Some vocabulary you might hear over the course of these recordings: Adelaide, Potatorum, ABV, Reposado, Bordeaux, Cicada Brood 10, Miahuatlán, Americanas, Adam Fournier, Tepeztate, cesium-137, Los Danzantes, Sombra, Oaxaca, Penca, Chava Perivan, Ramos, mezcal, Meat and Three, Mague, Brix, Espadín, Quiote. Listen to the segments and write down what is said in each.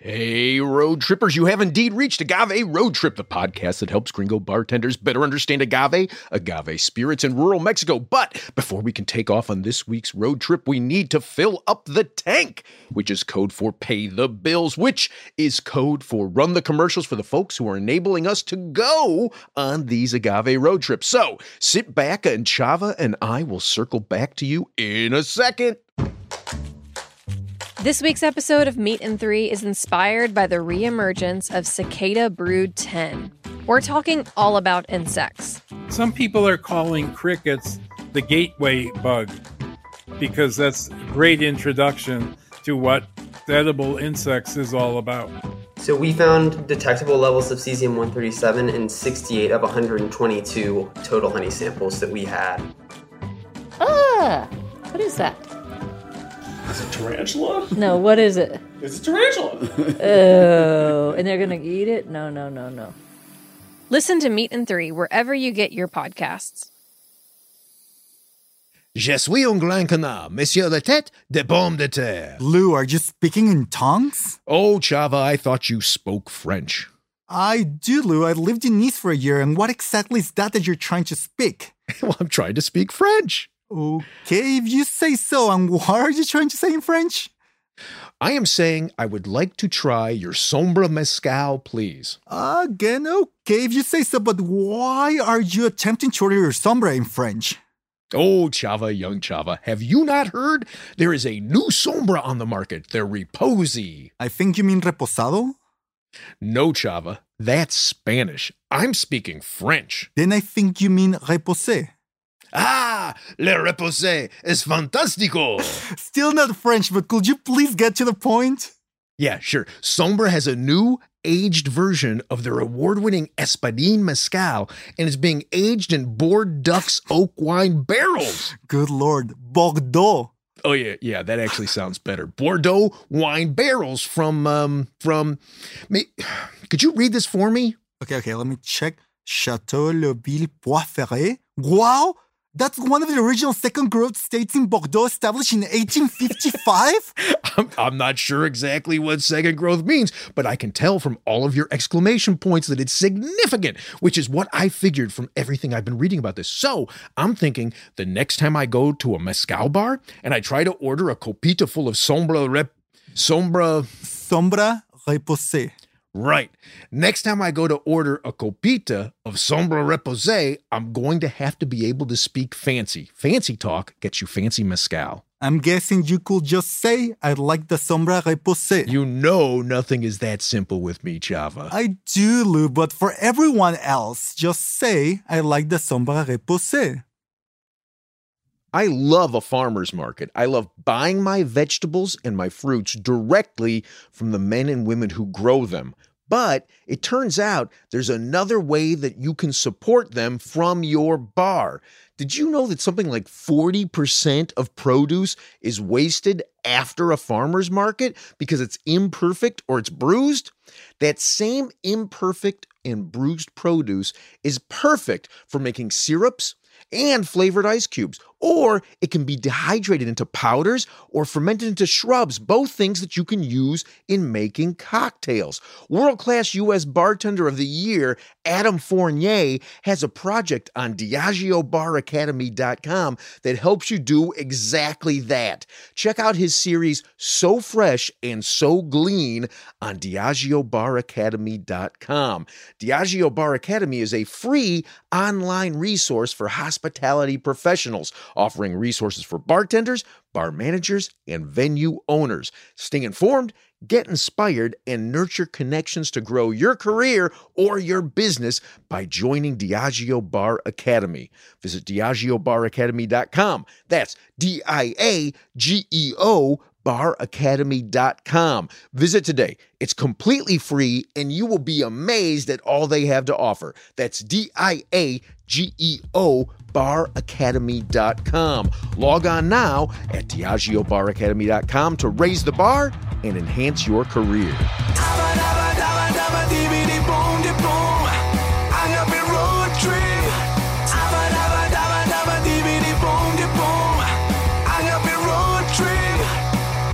Hey, road trippers, you have indeed reached Agave Road Trip, the podcast that helps gringo bartenders better understand agave spirits in rural Mexico. But before we can take off on this week's road trip, we need to fill up the tank, which is code for pay the bills, which is code for run the commercials for the folks who are enabling us to go on these agave road trips. So sit back and Chava and I will circle back to you in a second. This week's episode of Meat and Three is inspired by the reemergence of Cicada Brood 10. We're talking all about insects. Some people are calling crickets the gateway bug because that's a great introduction to what edible insects is all about. So we found detectable levels of cesium-137 in 68 of 122 total honey samples that we had. What is that? Is it tarantula? No, what is it? It's a tarantula. Oh, and they're going to eat it? No. Listen to Meat and Three wherever you get your podcasts. Je suis un grand canard, monsieur la tête de pomme de terre. Lou, are you speaking in tongues? Oh, Chava, I thought you spoke French. I do, Lou. I lived in Nice for a year, and what exactly is that you're trying to speak? Well, I'm trying to speak French. Okay, if you say so, and what are you trying to say in French? I am saying I would like to try your Sombra Mezcal, please. Again, okay, if you say so, but why are you attempting to order your Sombra in French? Oh, Chava, young Chava, have you not heard? There is a new Sombra on the market, the Reposado. I think you mean Reposado? No, Chava, that's Spanish. I'm speaking French. Then I think you mean Reposé. Ah, le reposé es fantástico. Still not French, but could you please get to the point? Yeah, sure. Sombra has a new aged version of their award-winning Espadín Mezcal and is being aged in Bordeaux oak wine barrels. Good Lord, Bordeaux. Oh, yeah, that actually sounds better. Bordeaux wine barrels from me. Could you read this for me? Okay, let me check. Chateau Le Bille Pois ferret. Wow! That's one of the original second growth states in Bordeaux, established in 1855? I'm not sure exactly what second growth means, but I can tell from all of your exclamation points that it's significant, which is what I figured from everything I've been reading about this. So I'm thinking the next time I go to a mezcal bar and I try to order a copita full of Sombra Reposé. Right. Next time I go to order a copita of Sombra Reposé, I'm going to have to be able to speak fancy. Fancy talk gets you fancy mezcal. I'm guessing you could just say, I'd like the Sombra Reposé. You know nothing is that simple with me, Chava. I do, Lou, but for everyone else, just say, I like the Sombra Reposé. I love a farmer's market. I love buying my vegetables and my fruits directly from the men and women who grow them. But it turns out there's another way that you can support them from your bar. Did you know that something like 40% of produce is wasted after a farmer's market because it's imperfect or it's bruised? That same imperfect and bruised produce is perfect for making syrups and flavored ice cubes or it can be dehydrated into powders or fermented into shrubs, both things that you can use in making cocktails. World-class U.S. Bartender of the Year, Adam Fournier, has a project on DiageoBarAcademy.com that helps you do exactly that. Check out his series, So Fresh and So Glean, on DiageoBarAcademy.com. Diageo Bar Academy is a free online resource for hospitality professionals, offering resources for bartenders, bar managers, and venue owners. Stay informed, get inspired, and nurture connections to grow your career or your business by joining Diageo Bar Academy. Visit DiageoBarAcademy.com. That's D-I-A-G-E-O baracademy.com. Visit today. It's completely free, and you will be amazed at all they have to offer. That's D-I-A-G-E-O baracademy.com. Log on now at DiageoBarAcademy.com to raise the bar and enhance your career.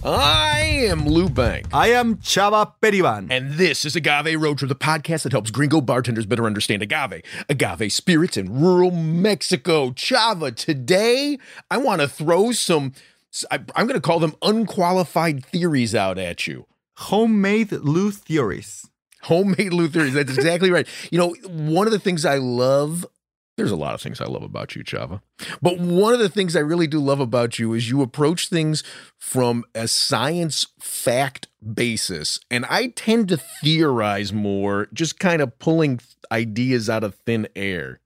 I am Lou Bank. I am Chava Perivan. And this is Agave Road Trip, the podcast that helps gringo bartenders better understand agave spirits in rural Mexico. Chava, today I want to throw some, I'm going to call them unqualified theories out at you. Homemade Lou theories. Homemade Lou theories. That's exactly right. You know, one of the things I love, there's a lot of things I love about you, Chava, but one of the things I really do love about you is you approach things from a science fact basis, and I tend to theorize more, just kind of pulling ideas out of thin air.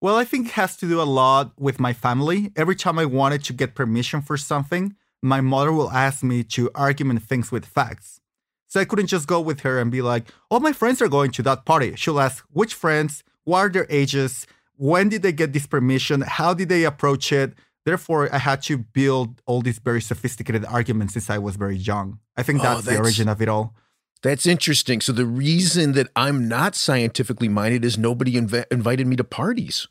Well, I think it has to do a lot with my family. Every time I wanted to get permission for something, my mother will ask me to argument things with facts. So I couldn't just go with her and be like, all my friends are going to that party. She'll ask, which friends? What are their ages? When did they get this permission? How did they approach it? Therefore, I had to build all these very sophisticated arguments since I was very young. I think that's the origin of it all. That's interesting. So the reason that I'm not scientifically minded is nobody invited me to parties.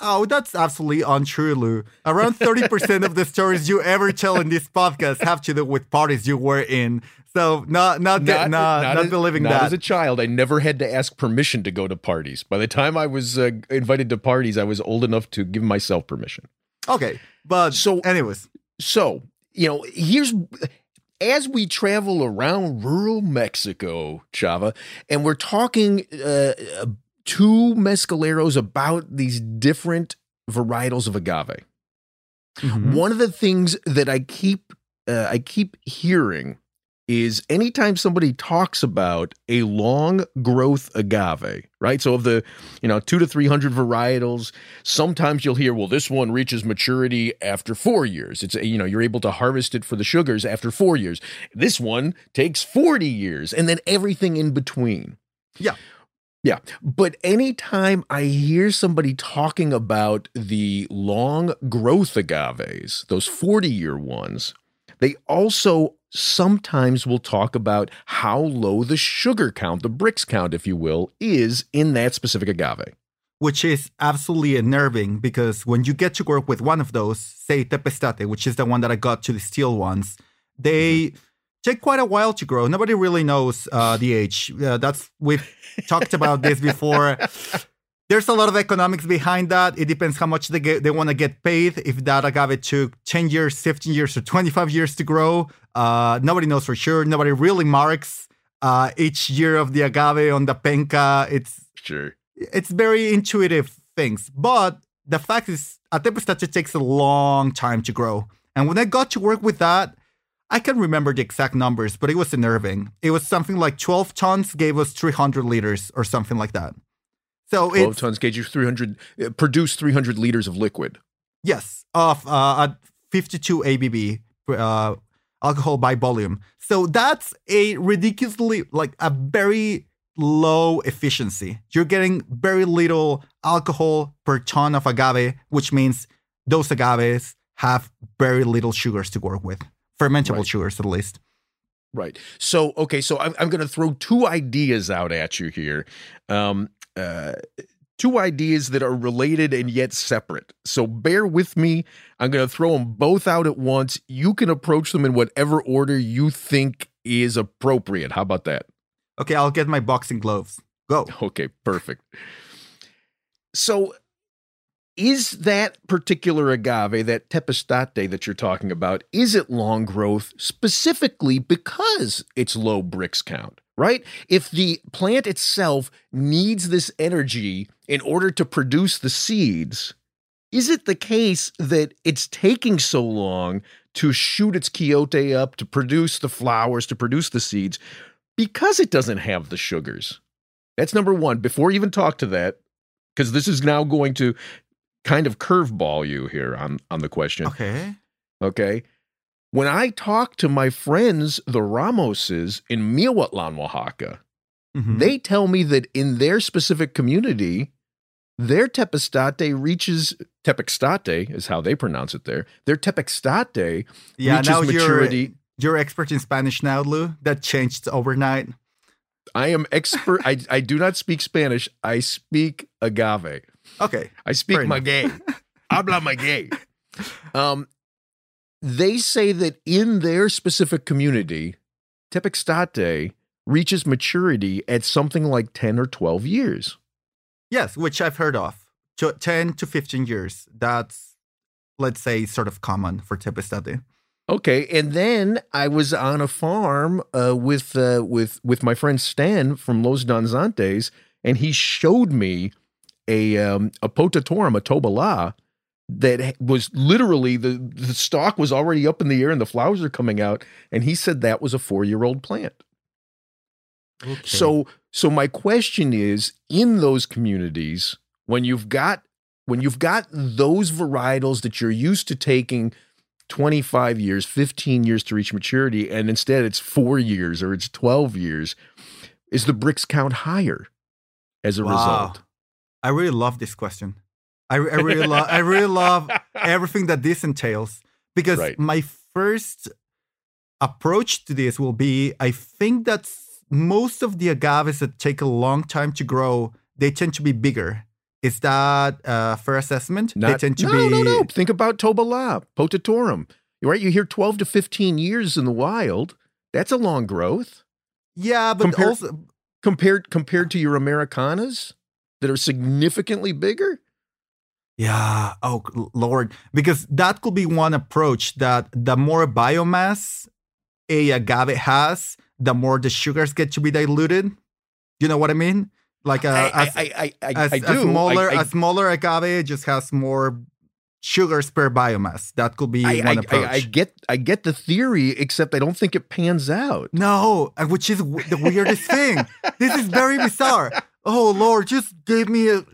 Oh, that's absolutely untrue, Lou. Around 30% of the stories you ever tell in this podcast have to do with parties you were in. So not believing that. As a child, I never had to ask permission to go to parties. By the time I was invited to parties, I was old enough to give myself permission. Okay, but so anyways. So, you know, here's... As we travel around rural Mexico, Chava, and we're talking to mezcaleros about these different varietals of agave. Mm-hmm. One of the things that I keep hearing is anytime somebody talks about a long growth agave, right? So of the, 200 to 300 varietals, sometimes you'll hear, well, this one reaches maturity after 4 years. It's, you're able to harvest it for the sugars after 4 years. This one takes 40 years and then everything in between. Yeah. Yeah, but anytime I hear somebody talking about the long growth agaves, those 40-year ones, they also sometimes will talk about how low the sugar count, the Brix count, if you will, is in that specific agave. Which is absolutely unnerving, because when you get to work with one of those, say Tepeztate, which is the one that I got to distill once, they... Mm-hmm. Take quite a while to grow. Nobody really knows the age. We've talked about this before. There's a lot of economics behind that. It depends how much they want to get paid. If that agave took 10 years, 15 years, or 25 years to grow, nobody knows for sure. Nobody really marks each year of the agave on the penca. It's very intuitive things. But the fact is, a Tepeztate takes a long time to grow. And when I got to work with that, I can't remember the exact numbers, but it was unnerving. It was something like 12 tons gave us 300 liters or something like that. So 12 tons gave you produced 300 liters of liquid. Yes, of at 52 ABV, alcohol by volume. So that's a ridiculously, a very low efficiency. You're getting very little alcohol per ton of agave, which means those agaves have very little sugars to work with. Fermentable sugars, at least. Right. So, okay, so I'm going to throw two ideas out at you here. two ideas that are related and yet separate. So bear with me. I'm going to throw them both out at once. You can approach them in whatever order you think is appropriate. How about that? Okay, I'll get my boxing gloves. Go. Okay, perfect. So is that particular agave, that Tepeztate that you're talking about, is it long growth specifically because it's low Brix count, right? If the plant itself needs this energy in order to produce the seeds, is it the case that it's taking so long to shoot its quiote up, to produce the flowers, to produce the seeds, because it doesn't have the sugars? That's number one. Before you even talk to that, because this is now going to kind of curveball you here on the question. Okay. When I talk to my friends, the Ramoses in Miahuatlán, Oaxaca, they tell me that in their specific community, their Tepeztate reaches, Tepeztate is how they pronounce it there, their Tepeztate reaches maturity. You're expert in Spanish now, Lou. That changed overnight. I am expert. I do not speak Spanish. I speak agave. Okay. I speak Mague. Habla Mague. They say that in their specific community, Tepeztate reaches maturity at something like 10 or 12 years. Yes, which I've heard of. 10 to 15 years. That's, let's say, sort of common for Tepeztate. Okay, and then I was on a farm with my friend Stan from Los Danzantes, and he showed me a Potatorum, a Tobala, that was literally, the stalk was already up in the air and the flowers are coming out, and he said that was a 4-year-old plant. Okay. So my question is, in those communities, when you've got those varietals that you're used to taking 25 years, 15 years to reach maturity, and instead it's 4 years or it's 12 years. Is the Brix count higher as a result? I really love this question. I really love everything that this entails, because my first approach to this will be, I think that most of the agaves that take a long time to grow, they tend to be bigger. Is that a fair assessment? No. Think about Tobala, Potatorum, right? You hear 12 to 15 years in the wild. That's a long growth. Yeah, but compared to your Americanas that are significantly bigger? Yeah. Oh, Lord. Because that could be one approach, that the more biomass a agave has, the more the sugars get to be diluted. You know what I mean? Like a smaller agave just has more sugars per biomass. That could be one approach. I get the theory, except I don't think it pans out. No, which is the weirdest thing. This is very bizarre. Oh, Lord, just give me a...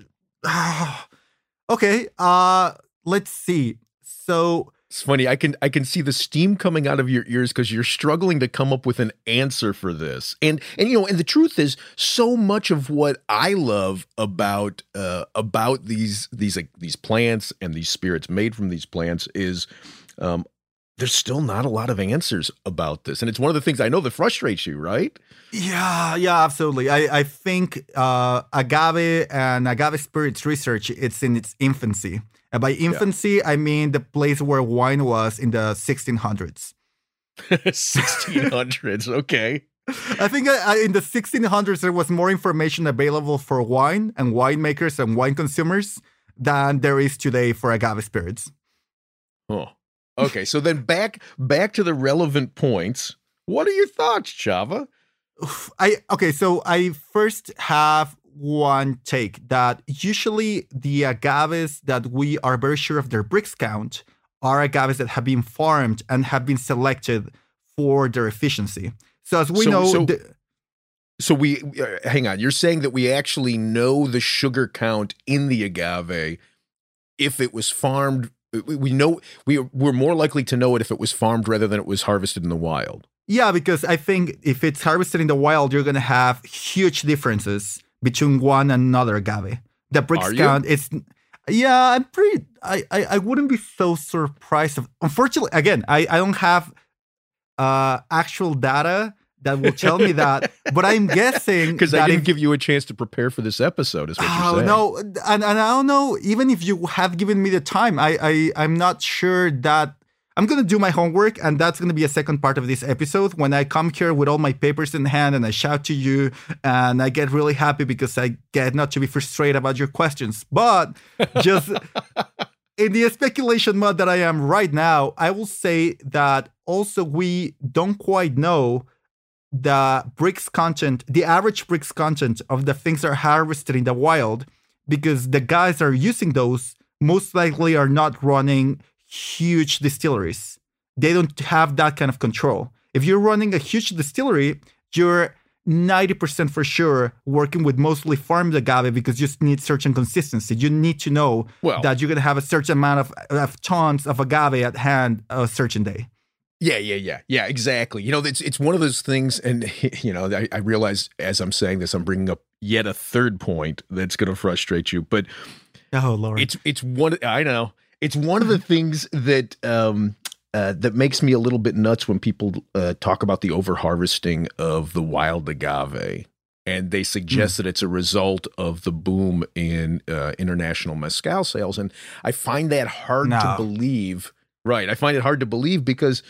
Okay, let's see. So... It's funny. I can see the steam coming out of your ears because you're struggling to come up with an answer for this. And the truth is, so much of what I love about these plants and these spirits made from these plants is there's still not a lot of answers about this, and it's one of the things I know that frustrates you, right? Yeah, absolutely. I think agave and agave spirits research, it's in its infancy. And by infancy, I mean the place where wine was in the 1600s. 1600s, okay. I think in the 1600s, there was more information available for wine and winemakers and wine consumers than there is today for agave spirits. Oh, okay. So then back to the relevant points. What are your thoughts, Chava? So I first have one take, that usually the agaves that we are very sure of their Brix count are agaves that have been farmed and have been selected for their efficiency. So as we know... hang on, you're saying that we actually know the sugar count in the agave if it was farmed. We're more likely to know it if it was farmed rather than it was harvested in the wild. Yeah, because I think if it's harvested in the wild, you're going to have huge differences between one and another agave. The Brix count, I wouldn't be so surprised. Unfortunately, again, I don't have actual data that will tell me that. But I'm guessing because I didn't give you a chance to prepare for this episode. Is what you're saying? No, and I don't know. Even if you have given me the time, I'm not sure that I'm gonna do my homework, and that's gonna be a second part of this episode when I come here with all my papers in hand and I shout to you, and I get really happy because I get not to be frustrated about your questions, but just. In the speculation mode that I am right now, I will say that also we don't quite know the Brix content, the average Brix content of the things that are harvested in the wild, because the guys that are using those most likely are not running huge distilleries. They don't have that kind of control. If you're running a huge distillery, you're 90% for sure working with mostly farmed agave because you need certain consistency. You need to know that you're going to have a certain amount of tons of agave at hand a certain day. Yeah, exactly. You know, it's one of those things, and, you know, I realize as I'm saying this, I'm bringing up yet a third point that's going to frustrate you, but oh Lord, it's one of the things that that makes me a little bit nuts when people talk about the over-harvesting of the wild agave, and they suggest that it's a result of the boom in international mezcal sales. And I find that hard to believe. Right. I find it hard to believe because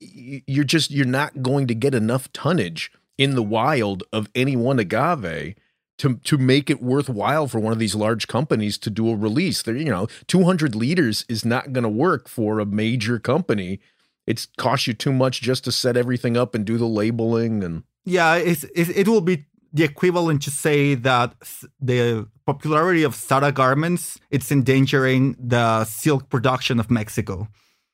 you're not going to get enough tonnage in the wild of any one agave to make it worthwhile for one of these large companies to do a release. There, 200 liters is not going to work for a major company. It's cost you too much just to set everything up and do the labeling. And it will be the equivalent to say that the popularity of Sara garments, it's endangering the silk production of Mexico.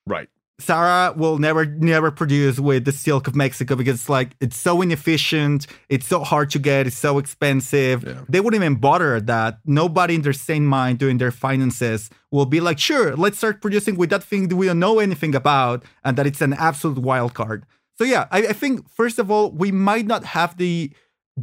Right. Sara will never produce with the silk of Mexico because it's so inefficient, it's so hard to get, it's so expensive. Yeah. They wouldn't even bother at that. Nobody in their sane mind doing their finances will be like, sure, let's start producing with that thing that we don't know anything about and that it's an absolute wild card. So yeah, I think, first of all, we might not have the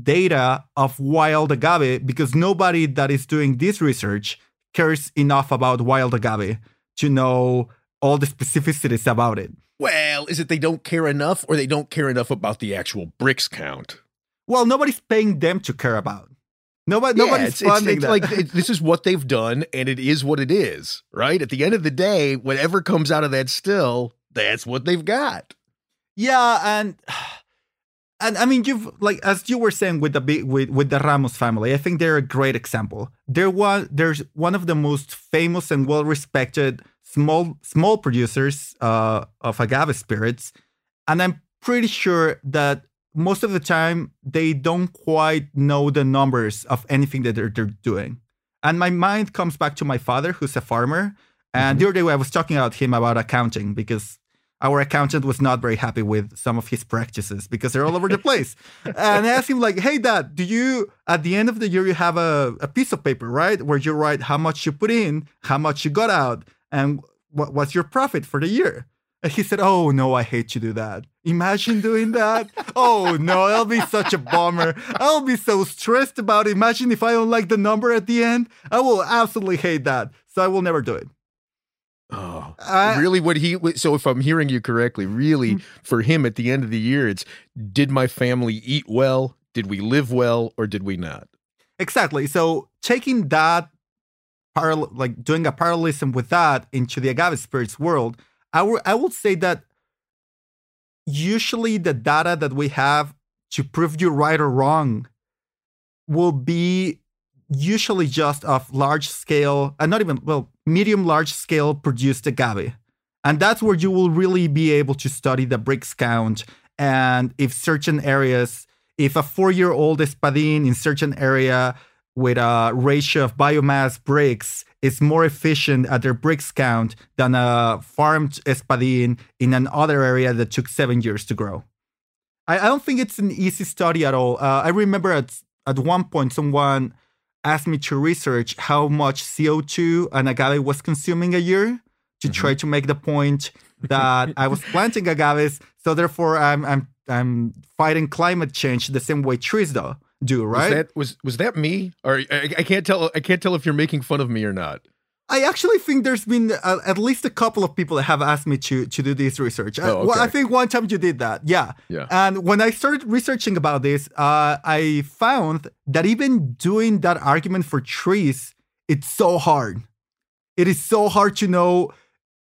data of wild agave because nobody that is doing this research cares enough about wild agave to know all the specificities about it. Well, is it they don't care enough, or they don't care enough about the actual Brix count? Well, nobody's paying them to care about. Nobody's funding that. This is what they've done, and it is what it is, right? At the end of the day, whatever comes out of that still, that's what they've got. Yeah, and I mean, you've as you were saying with the Ramos family, I think they're a great example. There's one of the most famous and well-respected small producers of agave spirits, and I'm pretty sure that most of the time they don't quite know the numbers of anything that they're doing. And my mind comes back to my father, who's a farmer, and the other day I was talking about him about accounting because our accountant was not very happy with some of his practices because they're all over the place. And I asked him, hey, Dad, do you, at the end of the year, you have a piece of paper, right? Where you write how much you put in, how much you got out, and what's your profit for the year? And he said, oh, no, I hate to do that. Imagine doing that. Oh, no, that'll be such a bummer. I'll be so stressed about it. Imagine if I don't like the number at the end. I will absolutely hate that. So I will never do it. Oh, really? So if I'm hearing you correctly, really for him at the end of the year, it's did my family eat well? Did we live well, or did we not? Exactly. So taking that, doing a parallelism with that into the agave spirits world, I would say that usually the data that we have to prove you right or wrong will be usually just of large scale and medium large scale produced agave, and that's where you will really be able to study the Brix count and if certain areas, if a 4-year-old Espadín in certain area with a ratio of biomass Brix is more efficient at their Brix count than a farmed Espadín in another area that took 7 years to grow. I don't think it's an easy study at all. I remember at one point someone asked me to research how much CO2 an agave was consuming a year to try to make the point that I was planting agaves, so therefore I'm fighting climate change the same way trees do, right? Was that me? Or I can't tell if you're making fun of me or not. I actually think there's been at least a couple of people that have asked me to do this research. Oh, okay. Well, I think one time you did that. Yeah. And when I started researching about this, I found that even doing that argument for trees, it's so hard. It is so hard to know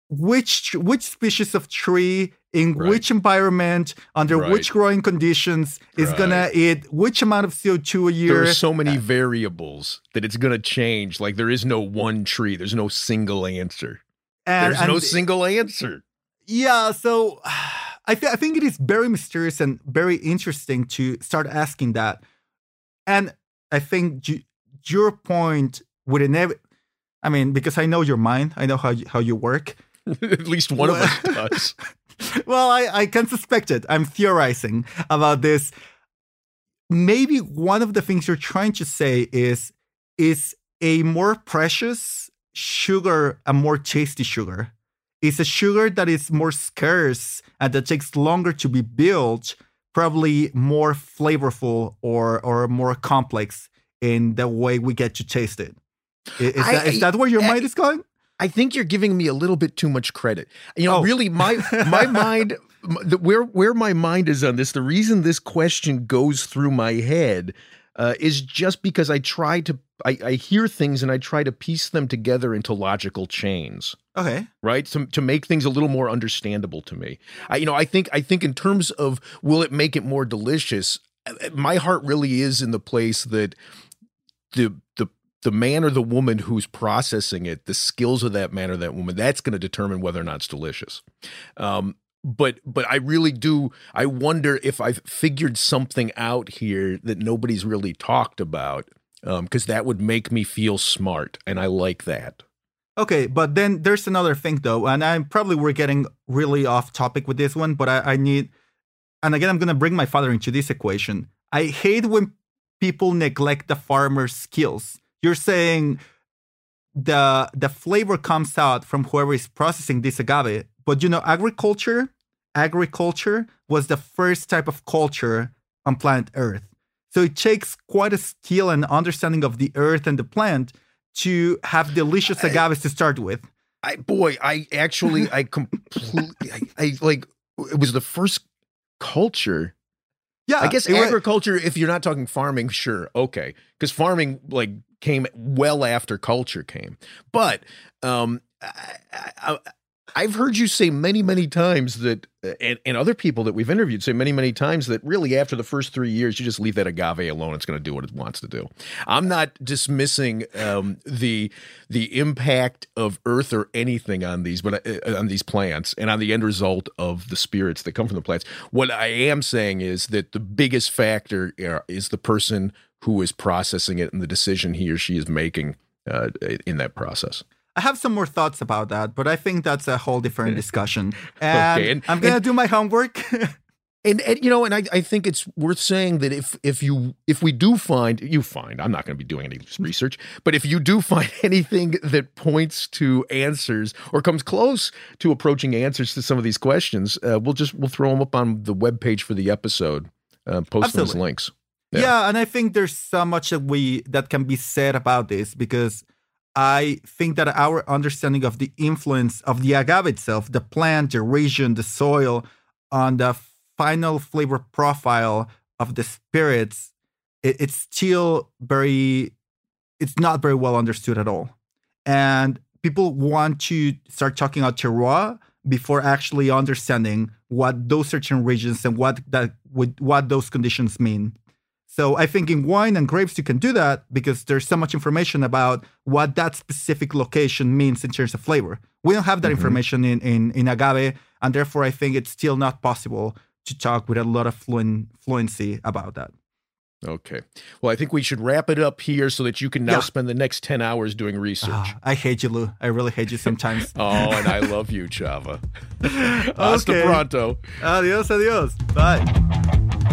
which species of tree in which environment, under which growing conditions, is going to eat which amount of CO2 a year. There are so many variables that it's going to change. Like, there is no one tree. There's no single answer. Yeah, so I think it is very mysterious and very interesting to start asking that. And I think your point would because I know your mind. I know how you work. At least one of us does. Well, I can suspect it. I'm theorizing about this. Maybe one of the things you're trying to say is a more precious sugar a more tasty sugar? Is a sugar that is more scarce and that takes longer to be built probably more flavorful or more complex in the way we get to taste it? Is that where your mind is going? I think you're giving me a little bit too much credit. Really, my mind, where my mind is on this, the reason this question goes through my head is just because I hear things and I try to piece them together into logical chains. Okay. Right? To make things a little more understandable to me. I think in terms of will it make it more delicious, my heart really is in the place that the man or the woman who's processing it, the skills of that man or that woman, that's going to determine whether or not it's delicious. But I really do. I wonder if I've figured something out here that nobody's really talked about, because that would make me feel smart. And I like that. Okay. But then there's another thing, though. And we're getting really off topic with this one, but I need. And again, I'm going to bring my father into this equation. I hate when people neglect the farmer's skills. You're saying the flavor comes out from whoever is processing this agave. But, agriculture was the first type of culture on planet Earth. So it takes quite a skill and understanding of the earth and the plant to have delicious agaves to start with. It was the first culture. Yeah, I guess agriculture, if you're not talking farming, sure. Okay. Because farming, came well after culture came. But I've heard you say many, many times that, and other people that we've interviewed say many, many times that really after the first 3 years, you just leave that agave alone. It's going to do what it wants to do. I'm not dismissing the impact of earth or anything on these, but on these plants and on the end result of the spirits that come from the plants. What I am saying is that the biggest factor is the person who is processing it and the decision he or she is making in that process. I have some more thoughts about that, but I think that's a whole different discussion. And, okay. I'm going to do my homework. And I think it's worth saying that if we do find, I'm not going to be doing any research, but if you do find anything that points to answers or comes close to approaching answers to some of these questions, we'll throw them up on the webpage for the episode, post those links. Yeah, and I think there's so much that can be said about this, because I think that our understanding of the influence of the agave itself, the plant, the region, the soil, on the final flavor profile of the spirits, it's still it's not very well understood at all. And people want to start talking about terroir before actually understanding what those certain regions and what those conditions mean. So I think in wine and grapes, you can do that because there's so much information about what that specific location means in terms of flavor. We don't have that information in agave, and therefore I think it's still not possible to talk with a lot of fluency about that. Okay. Well, I think we should wrap it up here so that you can now spend the next 10 hours doing research. Oh, I hate you, Lou. I really hate you sometimes. And I love you, Chava. Okay. Hasta pronto. Adios. Bye.